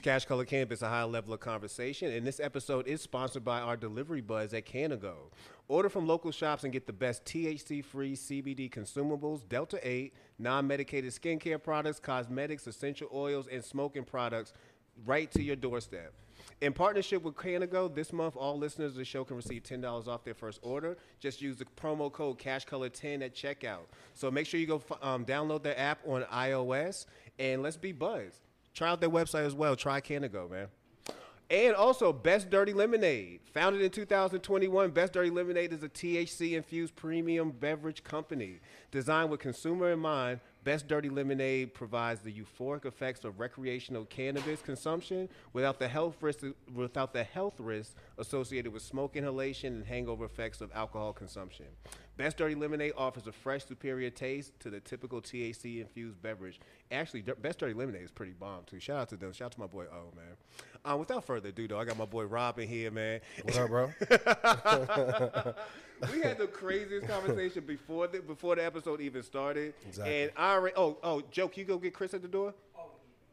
Cash Color Cannabis, a high level of conversation. And this episode is sponsored by our delivery buzz at CannaGo. Order from local shops and get the best THC-free CBD consumables, delta-8, non-medicated skincare products, cosmetics, essential oils, and smoking products right to your doorstep. In partnership with CannaGo, this month all listeners of the show can receive $10 off their first order. Just use the promo code CashColor10 at checkout. So make sure you go download their app on iOS, and let's be buzzed. Try out their website as well. Try CannaGo, man. And also, Best Dirty Lemonade. Founded in 2021, Best Dirty Lemonade is a THC-infused premium beverage company. Designed with consumer in mind, Best Dirty Lemonade provides the euphoric effects of recreational cannabis consumption without the health risks associated with smoke inhalation and hangover effects of alcohol consumption. Best Dirty Lemonade offers a fresh, superior taste to the typical THC-infused beverage. Actually, Best Dirty Lemonade is pretty bomb, too. Shout out to them. Shout out to my boy O, man. Without further ado, though, I got my boy Rob in here, man. What's up, bro? We had the craziest conversation before the episode even started. Exactly. And I Joe, can you go get Chris at the door? Oh.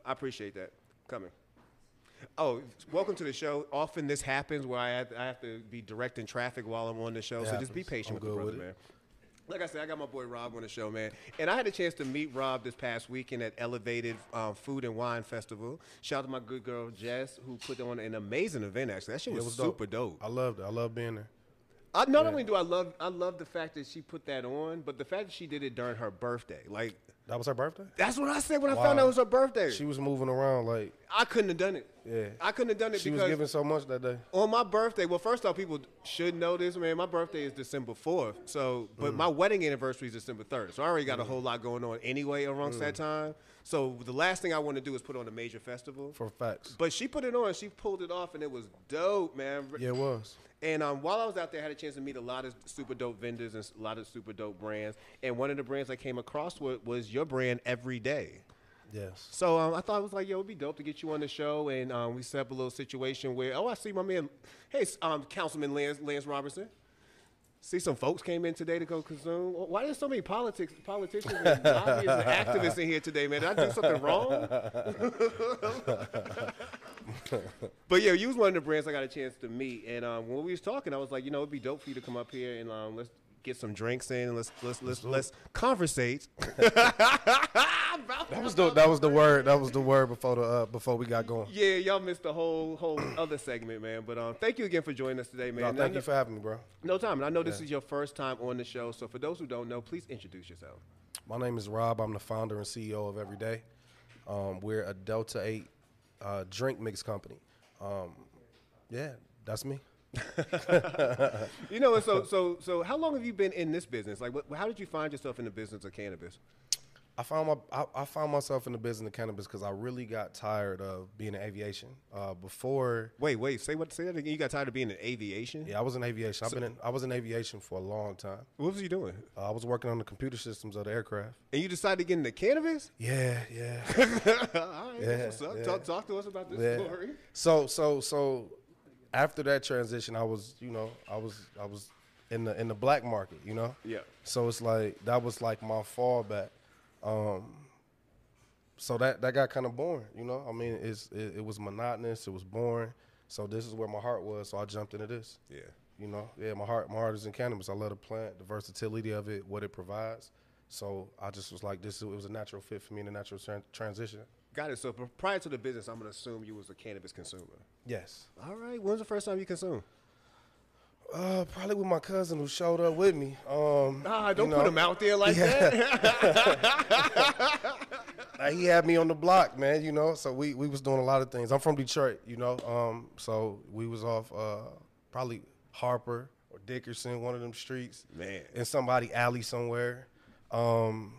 I appreciate that. Coming. Oh, welcome to the show. Often this happens where I have to be directing traffic while I'm on the show, so just be patient with the brother, man. Like I said, I got my boy Rob on the show, man. And I had a chance to meet Rob this past weekend at Elevated Food and Wine Festival. Shout out to my good girl, Jess, who put on an amazing event, actually. That shit was super dope. I loved it. I love being there. Not only do I love the fact that she put that on, but the fact that she did it during her birthday. Like, that was her birthday? That's what I said when I found out it was her birthday. She was moving around like. I couldn't have done it. Yeah. I couldn't have done it because she was giving so much that day. On my birthday, well, first off, people should know this, man. My birthday is December 4th. So, but my wedding anniversary is December 3rd. So I already got a whole lot going on anyway around that time. So the last thing I want to do is put on a major festival. For facts. But she put it on. She pulled it off, and it was dope, man. Yeah, it was. And while I was out there, I had a chance to meet a lot of super dope vendors and a lot of super dope brands. And one of the brands I came across was your brand, Every Day. Yes. So I thought it was like, yo, it'd be dope to get you on the show, and we set up a little situation where, I see my man, hey, Councilman Lance Robertson. See, some folks came in today to go consume. Why there's so many politicians and lobbyists and activists in here today, man? Did I do something wrong? But yeah, you was one of the brands I got a chance to meet, and when we was talking, I was like, it'd be dope for you to come up here and let's get some drinks in and let's conversate. That was the word before before we got going. Yeah, y'all missed the whole other segment, man. But thank you again for joining us today, man. No, thank you for having me, bro. No time. And I know this is your first time on the show, so for those who don't know, please introduce yourself. My name is Rob. I'm the founder and CEO of Every Day. We're a Delta-8 drink mix company. That's me. So how long have you been in this business? Like, how did you find yourself in the business of cannabis? I found myself in the business of cannabis because I really got tired of being in aviation. Before, wait, say that again. You got tired of being in aviation? Yeah, I was in aviation. I was in aviation for a long time. What was you doing? I was working on the computer systems of the aircraft. And you decided to get into cannabis? Yeah. All right, that's what's up. Yeah. Talk to us about this story. So after that transition, I was in the black market, Yeah. So it's like that was like my fallback. So that got kind of boring, I mean, it was monotonous, it was boring. So this is where my heart was, so I jumped into this. Yeah. My heart is in cannabis. I love the plant, the versatility of it, what it provides. So I just was like, it was a natural fit for me and a natural transition. Got it. So prior to the business, I'm going to assume you was a cannabis consumer. Yes. All right. When was the first time you consumed? Probably with my cousin who showed up with me. Don't put him out there like that. Like, he had me on the block, man, So we was doing a lot of things. I'm from Detroit, So we was off probably Harper or Dickerson, one of them streets. Man. In somebody alley somewhere. Doing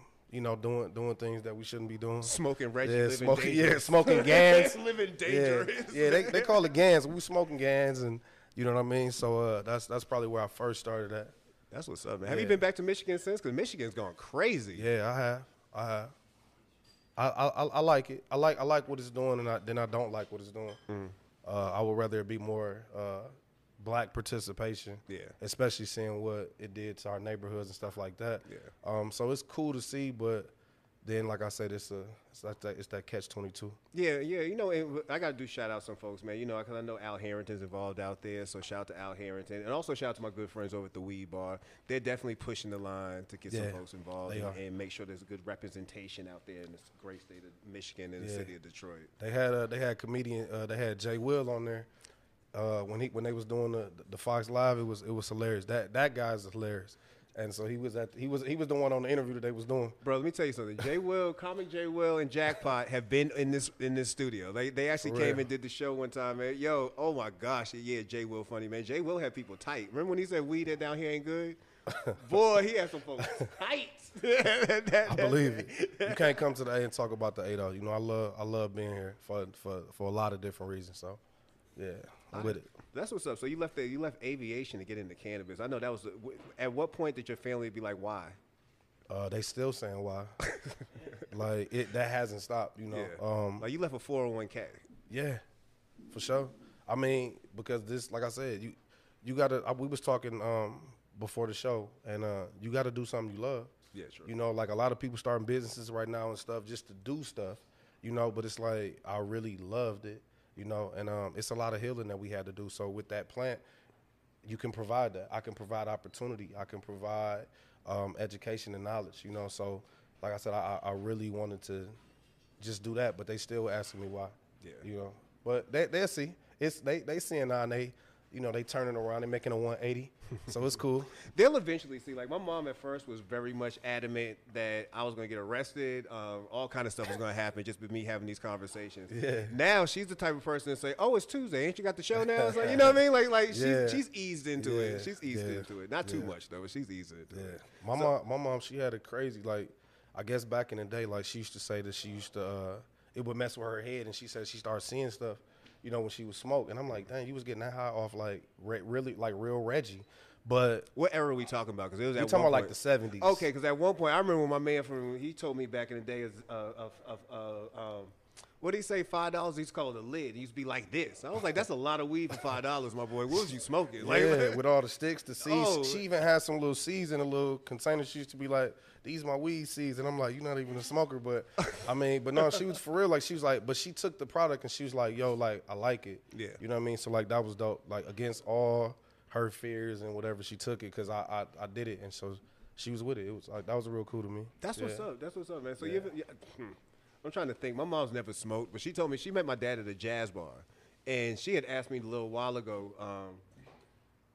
things that we shouldn't be doing. Smoking Reggie, smoking gans. Living dangerous. Yeah, they call it gans. We smoking gans and you know what I mean? So that's probably where I first started at. That's what's up, man. Have you been back to Michigan since? Because Michigan's gone crazy. Yeah, I have. I like it. I like what it's doing, and I don't like what it's doing. Mm. I would rather it be more black participation. Yeah. Especially seeing what it did to our neighborhoods and stuff like that. Yeah. So it's cool to see, but then, like I said, it's that catch-22. Yeah, you know, and I got to do shout-outs to some folks, man. You know, because I know Al Harrington's involved out there, so shout-out to Al Harrington. And also shout-out to my good friends over at the Weed Bar. They're definitely pushing the line to get some folks involved and make sure there's good representation out there in this great state of Michigan and the city of Detroit. They had comedian, they had Jay Will on there. When they was doing the Fox Live, it was hilarious. That guy's hilarious. And so he was the one on the interview that they was doing. Bro, let me tell you something. Jay Will, Comic Jay Will, and Jackpot have been in this studio. They actually came and did the show one time, man. Yo, oh my gosh, yeah, Jay Will funny, man. Jay Will had people tight. Remember when he said weed that down here ain't good? Boy, he had some folks tight. I believe it. You can't come to the A and talk about the A though. You know, I love being here for a lot of different reasons. So, yeah, I'm with it. That's what's up. So you left aviation to get into cannabis. I know that was. At what point did your family be like, why? They still saying why. Like that hasn't stopped. You know. Yeah. Like you left a 401k. Yeah, for sure. I mean, because this, like I said, you gotta. We was talking before the show, and you gotta do something you love. Yeah, sure. You know, like a lot of people starting businesses right now and stuff just to do stuff. You know, but it's like I really loved it. You know, and it's a lot of healing that we had to do. So with that plant, you can provide that. I can provide opportunity. I can provide education and knowledge, you know. So, like I said, I really wanted to just do that, but they still asking me why, you know. But they'll see. They seeing now, and they, you know, they turning around. They making a 180, so it's cool. They'll eventually see. Like, my mom at first was very much adamant that I was going to get arrested. All kind of stuff was going to happen just with me having these conversations. Yeah. Now she's the type of person to say, oh, it's Tuesday. Ain't you got the show now? It's like, you know what I mean? Like she's eased into it. She's eased into it. Not too much, though, but she's eased into it. My mom, she had a crazy, like, I guess back in the day, like, she used to say that she used to, it would mess with her head, and she said she started seeing stuff, you know, when she was smoked. And I'm like, dang, you was getting that high off, like, really, like, real Reggie. But what era are we talking about? Because it was at one point. We're talking about, like, the 70s. Okay, because at one point, I remember when my man he told me back in the day what did he say, $5? He used to call it a lid. He used to be like this. I was like, that's a lot of weed for $5, my boy. What was you smoking? Like, yeah, with all the sticks, the seeds. Oh. She even had some little seeds in a little container. She used to be like, these my weed seeds. And I'm like, you're not even a smoker. But, I mean, but no, she was for real. Like, she was like, but she took the product and she was like, yo, like, I like it. Yeah. You know what I mean? So, like, that was dope. Like, against all her fears and whatever, she took it because I did it. And so she was with it. It was like, that was real cool to me. That's what's up. That's what's up, man. So I'm trying to think. My mom's never smoked, but she told me she met my dad at a jazz bar. And she had asked me a little while ago,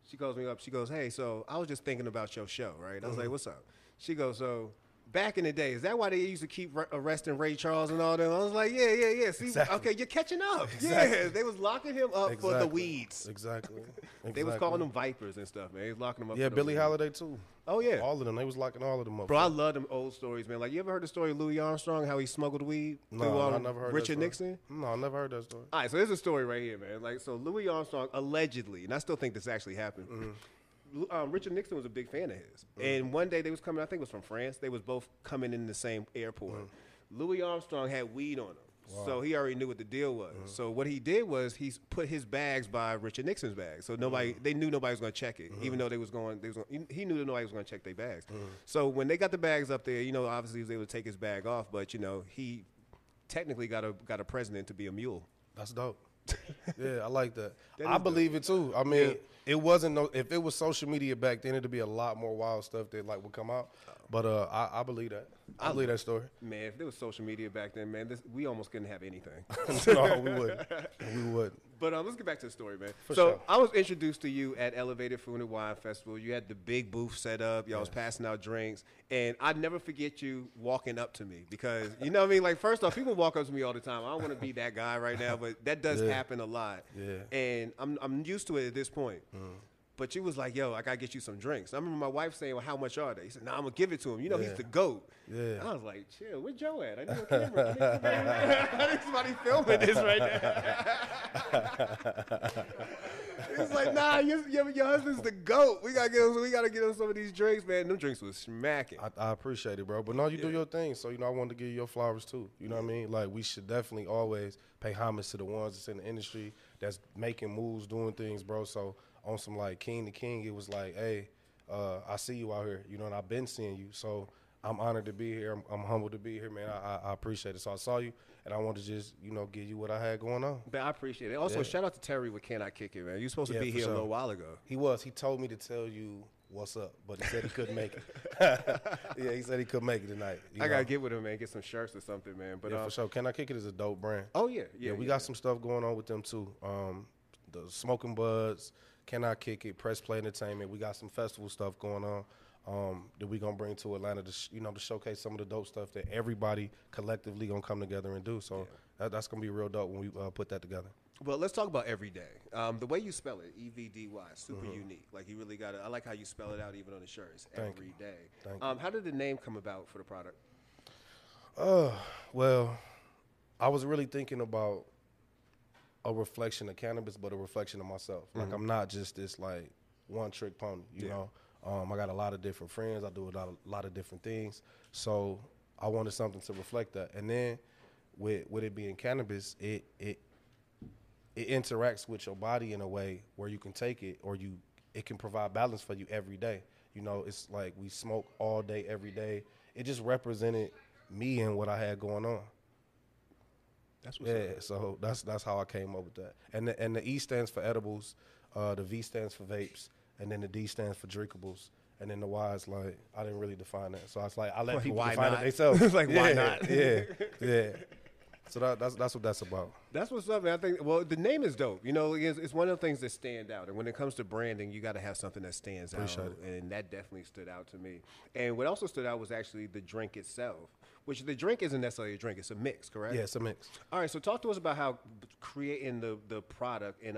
she calls me up. She goes, hey, so I was just thinking about your show, right? And I was like, what's up? She goes, so back in the day, is that why they used to keep arresting Ray Charles and all that? I was like, yeah. See, exactly. Okay, you're catching up. Exactly. Yeah, they was locking him up for the weeds. Exactly. They was calling them vipers and stuff, man. They was locking them up. Yeah, for Billie Holiday, too. Oh, yeah. All of them. They was locking all of them up. Bro, I love them old stories, man. Like, you ever heard the story of Louis Armstrong, how he smuggled weed? No, I never heard Richard Nixon? No, I never heard that story. All right, so there's a story right here, man. Like, so Louis Armstrong, allegedly, and I still think this actually happened, Richard Nixon was a big fan of his. And one day they was coming, I think it was from France. They was both coming in the same airport. Louis Armstrong had weed on him. Wow. So he already knew what the deal was. So what he did was he put his bags by Richard Nixon's bags. So nobody, they knew nobody was going to check it, even though he knew that nobody was going to check their bags. So when they got the bags up there, you know, obviously he was able to take his bag off, but, you know, he technically got a president to be a mule. That's dope. Yeah, I like that. I believe it too. I mean, it wasn't if it was social media back then, it'd be a lot more wild stuff that like would come out. But I believe that. I believe that story. Man, if there was social media back then, man, we almost couldn't have anything. No, we wouldn't. We wouldn't. But let's get back to the story, man. For sure. I was introduced to you at Elevated Food and Wine Festival. You had the big booth set up. Y'all was passing out drinks. And I'd never forget you walking up to me because, you know what I mean? Like, first off, people walk up to me all the time. I don't want to be that guy right now, but that does happen a lot. Yeah. And I'm used to it at this point. But you was like, yo, I got to get you some drinks. I remember my wife saying, well, how much are they? He said, nah, I'm going to give it to him. You know, he's the GOAT. Yeah. I was like, chill, where Joe at? I need a camera. I need somebody filming this right now. He's like, nah, your husband's the GOAT. We got to get him some of these drinks, man. Them drinks was smacking. I appreciate it, bro. But no, you do your thing. So, you know, I wanted to give you your flowers, too. You know what I mean? Like, we should definitely always pay homage to the ones that's in the industry, that's making moves, doing things, bro. So, on some like King to King, it was like, hey, I see you out here, you know, and I've been seeing you. So I'm honored to be here. I'm humbled to be here, man. I appreciate it. So I saw you, and I wanted to just, you know, give you what I had going on. But I appreciate it. Also, shout out to Terry with Can I Kick It, man. You supposed to be here a little while ago. He was. He told me to tell you what's up, but he said he couldn't make it. Yeah, he said he couldn't make it tonight. I got to get with him, man, get some shirts or something, man. But yeah, for sure. Can I Kick It is a dope brand. Oh, yeah. Yeah, we got some stuff going on with them, too. The Smoking Buds, Can I Kick It, Press Play Entertainment. We got some festival stuff going on. That we gonna bring to Atlanta to to showcase some of the dope stuff that everybody collectively gonna come together and do. So that's gonna be real dope when we put that together. Well, let's talk about everyday. The way you spell it, EVDY, super unique. Like you really got it. I like how you spell it out even on the shirts. Everyday. How did the name come about for the product? Well, I was really thinking about a reflection of cannabis, but a reflection of myself. Like I'm not just this like one trick pony, you know. I got a lot of different friends. I do a lot of different things. So I wanted something to reflect that. And then with it being cannabis, it interacts with your body in a way where you can take it or it can provide balance for you every day. You know, it's like we smoke all day, every day. It just represented me and what I had going on. That's what's up. So that's how I came up with that. And the E stands for edibles. The V stands for vapes. And then the D stands for drinkables. And then the Y is like, I didn't really define that. So it's like, I let people define it themselves. It's like, why not? Yeah. So that's what that's about. That's what's up, man. I think, well, the name is dope. You know, it's one of the things that stand out. And when it comes to branding, you got to have something that stands out. And that definitely stood out to me. And what also stood out was actually the drink itself, which the drink isn't necessarily a drink. It's a mix, correct? Yeah, it's a mix. All right, so talk to us about how creating the product and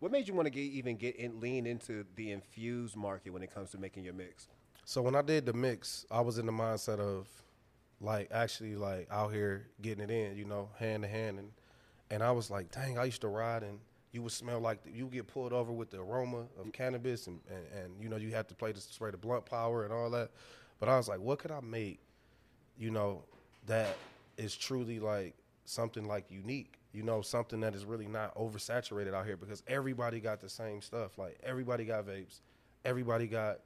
what made you want to lean into the infused market when it comes to making your mix? So when I did the mix, I was in the mindset of actually out here getting it in, hand to hand. And I was like, dang, I used to ride and you would smell like you get pulled over with the aroma of cannabis and you have to spray the blunt power and all that. But I was like, what could I make, that is truly like something like unique? Something that is really not oversaturated out here because everybody got the same stuff. Like, everybody got vapes. Everybody got,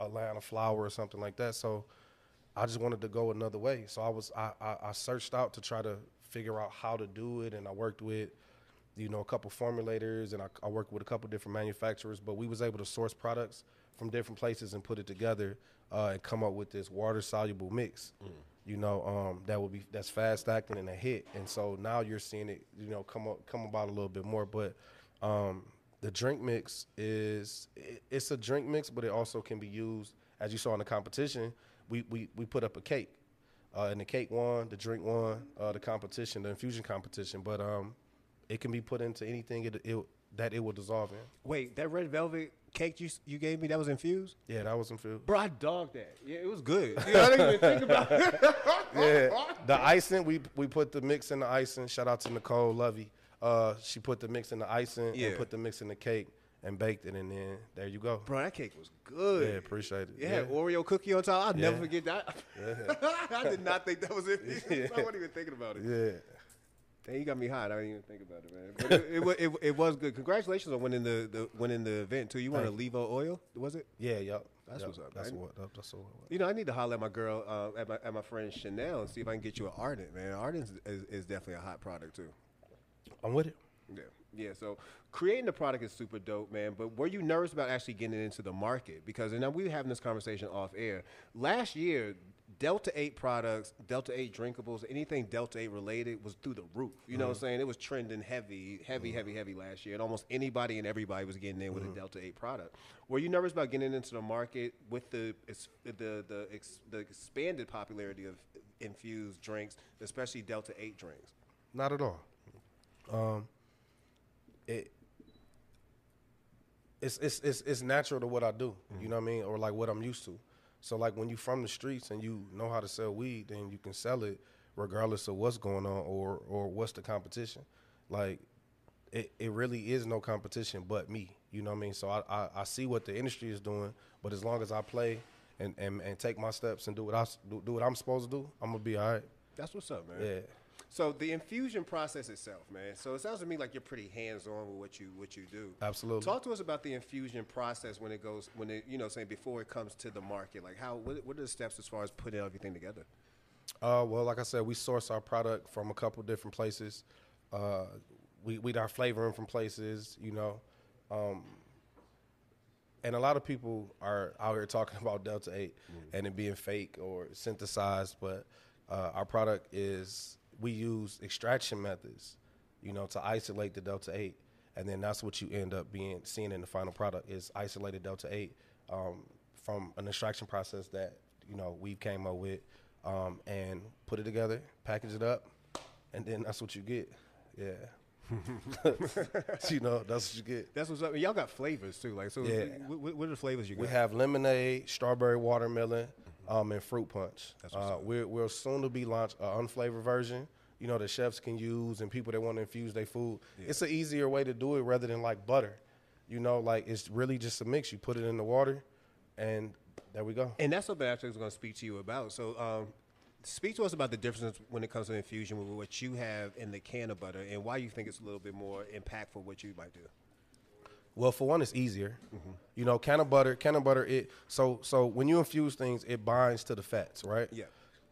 a line of flour or something like that. So I just wanted to go another way. So I searched out to try to figure out how to do it, and I worked with, a couple formulators, and I worked with a couple different manufacturers, but we was able to source products from different places and put it together and come up with this water-soluble mix. That's fast acting and a hit. And so now you're seeing it, come about a little bit more. But the drink mix it's a drink mix, but it also can be used, as you saw in the competition, we put up a cake. And the cake won, the drink won, the infusion competition. But it can be put into anything that it will dissolve in. Wait, that red velvet cake you gave me, that was infused? Yeah, that was infused. Bro, I dogged that. Yeah, it was good. I didn't even think about it. Yeah, the icing, we put the mix in the icing. Shout out to Nicole Lovey. She put the mix in the icing and put the mix in the cake and baked it, and then there you go. Bro, that cake was good. Yeah, appreciate it. Yeah, Oreo cookie on top. I'll never forget that. Yeah. I did not think that was infused. Yeah. I wasn't even thinking about it. Yeah. Dang, you got me hot. I didn't even think about it, man. But it was good. Congratulations on winning the event too. You won a Levo oil, was it? Yeah, yup. That's what's up. That's what. I need to holler at my girl, at my friend Chanel, and see if I can get you an Ardent, man. Ardent is definitely a hot product too. I'm with it. Yeah. So creating the product is super dope, man. But were you nervous about actually getting it into the market? Because now we were having this conversation off air last year. Delta-8 products, Delta-8 drinkables, anything Delta-8 related was through the roof. You know what I'm saying? It was trending heavy last year. And almost anybody and everybody was getting in with a Delta-8 product. Were you nervous about getting into the market with the expanded popularity of infused drinks, especially Delta-8 drinks? Not at all. It's natural to what I do, you know what I mean? Or like what I'm used to. So, like, when you're from the streets and you know how to sell weed, then you can sell it regardless of what's going on or what's the competition. Like, it really is no competition but me, you know what I mean? So I see what the industry is doing, but as long as I play and take my steps and do what I'm supposed to do, I'm going to be all right. That's what's up, man. Yeah. So the infusion process itself, man. So it sounds to me like you're pretty hands-on with what you do. Absolutely. Talk to us about the infusion process when it goes, when it, you know, saying before it comes to the market. Like how, what are the steps as far as putting everything together? Well, like I said, we source our product from a couple different places. We got flavoring from places, you know. And a lot of people are out here talking about Delta-8 and it being fake or synthesized, but our product is, we use extraction methods, you know, to isolate the Delta-8. And then that's what you end up seeing in the final product is isolated Delta-8 from an extraction process that, you know, we came up with and put it together, package it up, and then that's what you get. Yeah. You know, that's what you get. That's what's up. Y'all got flavors too, like so. Yeah. What are the flavors you got? We have lemonade, strawberry watermelon, and fruit punch. That's what's up. We'll soon to be launched an unflavored version. You know, the chefs can use and people that want to infuse their food. Yeah. It's an easier way to do it rather than like butter. You know, like it's really just a mix. You put it in the water, and there we go. And that's something I actually was going to speak to you about. So. Speak to us about the difference when it comes to infusion with what you have in the can of butter and why you think it's a little bit more impactful what you might do. Well, for one, it's easier. Mm-hmm. You know, can of butter, it so when you infuse things, it binds to the fats, right? Yeah.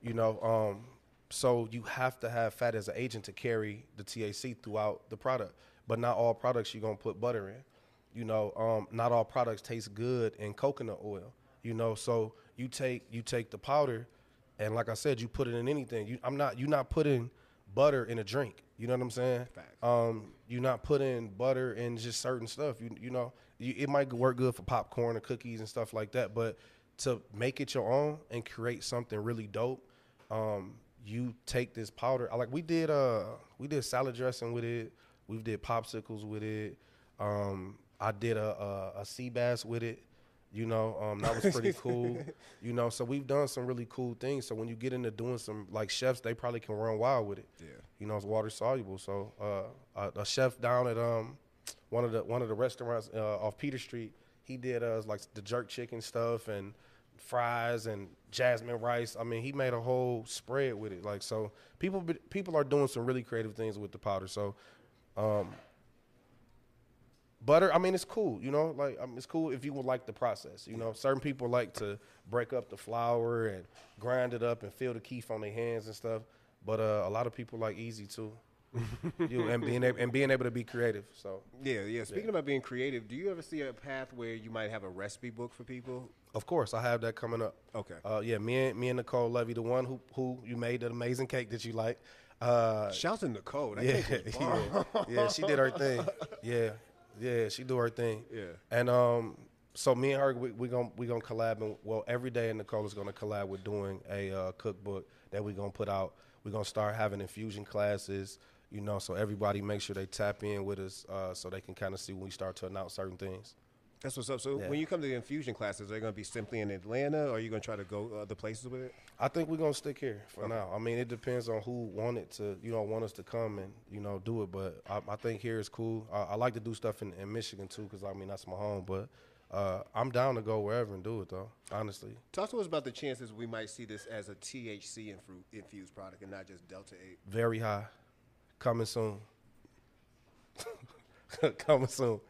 You know, so you have to have fat as an agent to carry the THC throughout the product. But not all products you're going to put butter in. You know, not all products taste good in coconut oil. You know, so you take the powder. And like I said, you put it in anything. You're not putting butter in a drink. You know what I'm saying? Facts. You're not putting butter in just certain stuff. You know, it might work good for popcorn or cookies and stuff like that. But to make it your own and create something really dope, you take this powder. Like we did salad dressing with it. We did popsicles with it. I did a sea bass with it. You know, that was pretty cool. You know, so we've done some really cool things. So when you get into doing some, like chefs, they probably can run wild with it. Yeah. You know, it's water soluble. So a chef down at one of the restaurants off Peter Street, he did like the jerk chicken stuff and fries and jasmine rice. I mean, he made a whole spread with it. Like, so people are doing some really creative things with the powder. So. Butter, I mean, it's cool, you know, like it's cool if you would like the process, you know. Certain people like to break up the flour and grind it up and feel the keef on their hands and stuff. But a lot of people like easy too, and being able to be creative. So yeah. Speaking about being creative, do you ever see a path where you might have a recipe book for people? Of course, I have that coming up. Okay. Me and Nicole Lovey, the one who you made that amazing cake that you like. Shout out to Nicole. Yeah, she did her thing. Yeah. Yeah, she do her thing. Yeah. And so me and her, we gonna collab. And, well, every day Nicola's going to collab with doing a cookbook that we're going to put out. We're going to start having infusion classes, you know, so everybody make sure they tap in with us so they can kind of see when we start to announce certain things. That's what's up. So when you come to the infusion classes, are they going to be simply in Atlanta or are you going to try to go other places with it? I think we're going to stick here for now. I mean, it depends on who want us to come and, you know, do it. But I think here is cool. I like to do stuff in Michigan, too, because, I mean, that's my home. But I'm down to go wherever and do it, though, honestly. Talk to us about the chances we might see this as a THC infused product and not just Delta-8. Very high. Coming soon. Coming soon.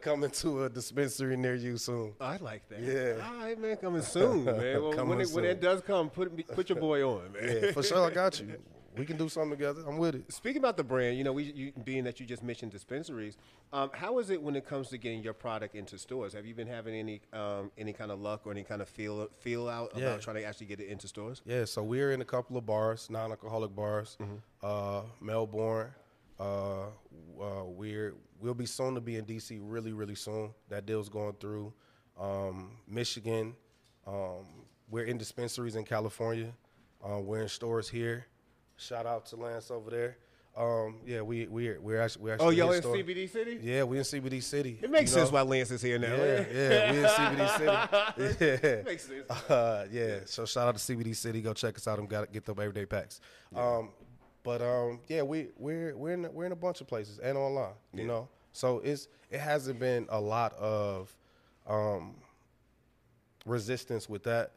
Coming to a dispensary near you soon. I like that. Yeah. All right, man. Coming soon, man. Well, when it does come, put your boy on, man. Yeah, for sure. I got you. We can do something together. I'm with it. Speaking about the brand, you know, being that you just mentioned dispensaries, how is it when it comes to getting your product into stores? Have you been having any kind of luck or any kind of feel out about trying to actually get it into stores? Yeah. So we're in a couple of bars, non-alcoholic bars, Melbourne. We'll be soon to be in DC really, really soon. That deal's going through, Michigan. We're in dispensaries in California. We're in stores here. Shout out to Lance over there. We're actually. Oh, y'all in CBD City? Yeah, we in CBD City. It makes sense why Lance is here now. Yeah, we in CBD City. Yeah, it makes sense. So shout out to CBD City. Go check us out. I'm gotta get them everyday packs. Yeah. But we're in a bunch of places and online, you know. So it hasn't been a lot of resistance with that.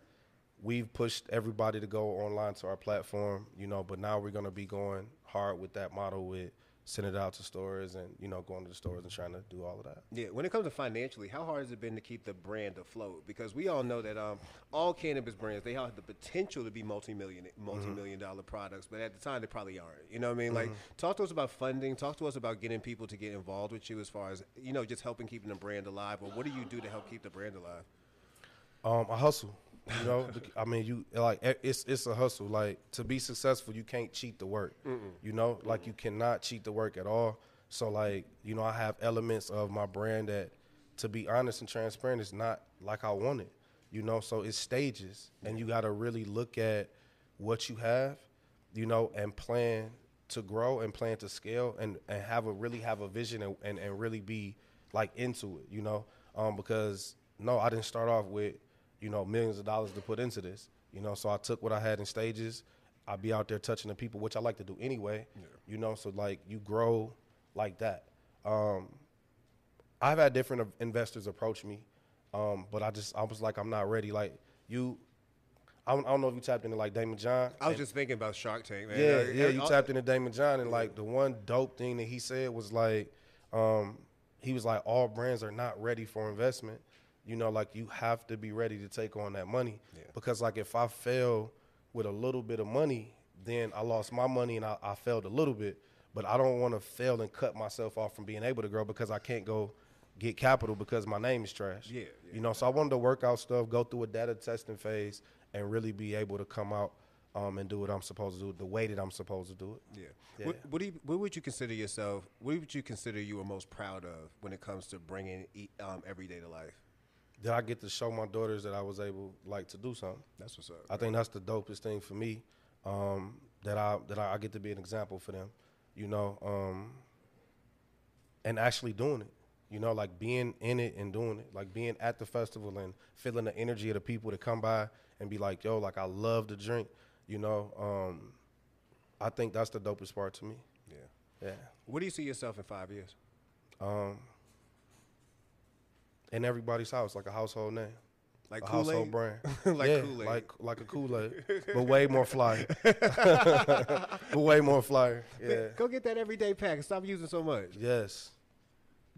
We've pushed everybody to go online to our platform, you know, but now we're going to be going hard with that model with sending it out to stores and, you know, going to the stores and trying to do all of that. Yeah. When it comes to financially, how hard has it been to keep the brand afloat? Because we all know that all cannabis brands, they all have the potential to be multi-million dollar products, but at the time they probably aren't. You know what I mean? Mm-hmm. Like, talk to us about funding. Talk to us about getting people to get involved with you as far as, you know, just helping keeping the brand alive. Or what do you do to help keep the brand alive? I hustle. You know, I mean, you like it's a hustle. Like, to be successful, you can't cheat the work. Mm-mm. You know, like, you cannot cheat the work at all. So, like, you know, I have elements of my brand that, to be honest and transparent, is not like I want it. You know, so it's stages, and you got to really look at what you have, you know, and plan to grow and plan to scale and have a vision and really be like into it. You know, because no, I didn't start off with, you know, millions of dollars to put into this, you know, so I took what I had in stages. I'd be out there touching the people, which I like to do anyway, yeah. You know, so, like, you grow like that. I've had different investors approach me, but I was like, I'm not ready. Like, I don't know if you tapped into, like, Damon John. I was just thinking about Shark Tank, man. Yeah, you tapped into Damon John, and, like, the one dope thing that he said was, like, he was like, all brands are not ready for investment. You know, like, you have to be ready to take on that money, yeah. Because, like, if I fail with a little bit of money, then I lost my money and I failed a little bit, but I don't want to fail and cut myself off from being able to grow because I can't go get capital because my name is trash. Yeah, yeah. You know, so I wanted to work out stuff, go through a data testing phase and really be able to come out and do what I'm supposed to do, the way that I'm supposed to do it. Yeah. Yeah. What would you consider yourself, what would you consider you are most proud of when it comes to bringing everyday to life? That I get to show my daughters that I was able, like, to do something. That's what's up. I think that's the dopest thing for me, that I get to be an example for them, you know, and actually doing it, you know, like, being in it and doing it, like, being at the festival and feeling the energy of the people that come by and be like, yo, like, I love to drink, you know. I think that's the dopest part to me. Yeah. Yeah. Where do you see yourself in 5 years? In everybody's house, like a household name. Like a Kool-Aid? Household brand. Like, yeah, Kool-Aid. Like a Kool-Aid, but way more flyer. But way more flyer, yeah. Go get that everyday pack and stop using so much. Yes.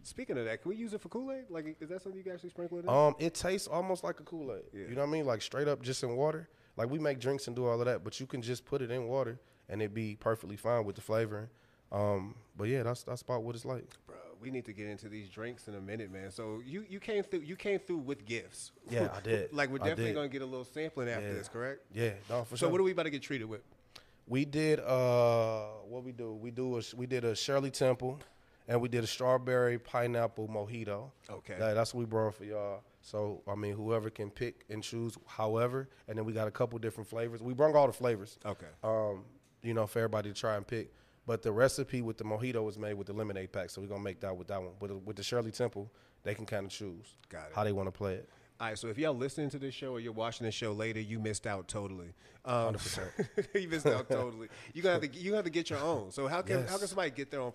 Speaking of that, can we use it for Kool-Aid? Like, is that something you can actually sprinkle it in? It tastes almost like a Kool-Aid. Yeah. You know what I mean? Like, straight up just in water. Like, we make drinks and do all of that, but you can just put it in water and it'd be perfectly fine with the flavoring. But yeah, that's about what it's like. Bro, we need to get into these drinks in a minute, man. So you came through with gifts. Yeah, I did. Like, we're definitely gonna get a little sampling after this, correct? Yeah, no, for sure. So what are we about to get treated with? We did we did a Shirley Temple, and we did a strawberry pineapple mojito. Okay, that's what we brought for y'all. So, I mean, whoever can pick and choose, however, and then we got a couple different flavors. We brought all the flavors. Okay, you know, for everybody to try and pick. But the recipe with the mojito was made with the lemonade pack, so we're going to make that with that one. But with the Shirley Temple, they can kind of choose how they want to play it. All right, so if y'all listening to this show or you're watching this show later, you missed out totally. 100%. You missed out totally. You have to get your own. So how can somebody get their own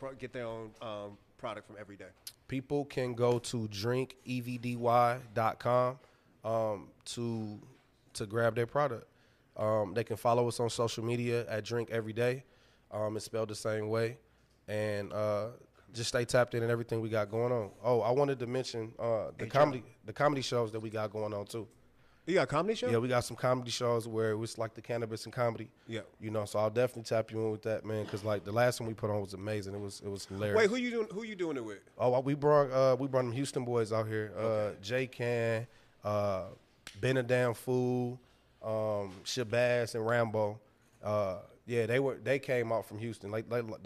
product from every day? People can go to drinkevdy.com to grab their product. They can follow us on social media at Drink Every Day. It's spelled the same way, and just stay tapped in and everything we got going on. Oh, I wanted to mention the comedy shows that we got going on too. You got comedy shows? Yeah, we got some comedy shows where it was like the cannabis and comedy. Yeah, you know, so I'll definitely tap you in with that, man, because like the last one we put on was amazing. It was hilarious. Wait, who you doing it with? Oh, we brought them Houston boys out here. Okay. J Can, Ben a Damn Fool, Shabazz and Rambo. Yeah, they came out from Houston. They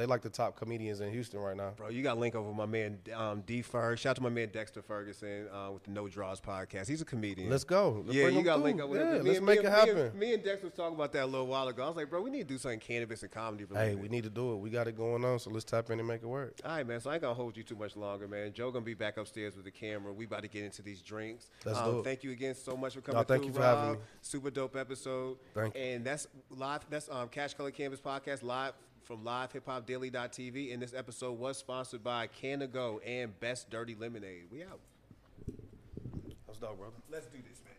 like the top comedians in Houston right now. Bro, you got a link over with my man D. Ferg. Shout out to my man Dexter Ferguson with the No Draws podcast. He's a comedian. Let's go. Let's link up with him. Let's make it happen. Me and Dexter was talking about that a little while ago. I was like, bro, we need to do something cannabis and comedy related. Hey, we need to do it. We got it going on, so let's tap in and make it work. All right, man, so I ain't going to hold you too much longer, man. Joe going to be back upstairs with the camera. We about to get into these drinks. Let's do it. Thank you again so much for coming through, Rob. Thank you for having me. Super dope episode. Thank you. And that's live. That's Cash Color Cannabis podcast live from hip hop daily.tv, and this episode was sponsored by CannaGo and Best Dirty Lemonade. We out. How's that, brother? Let's do this, man.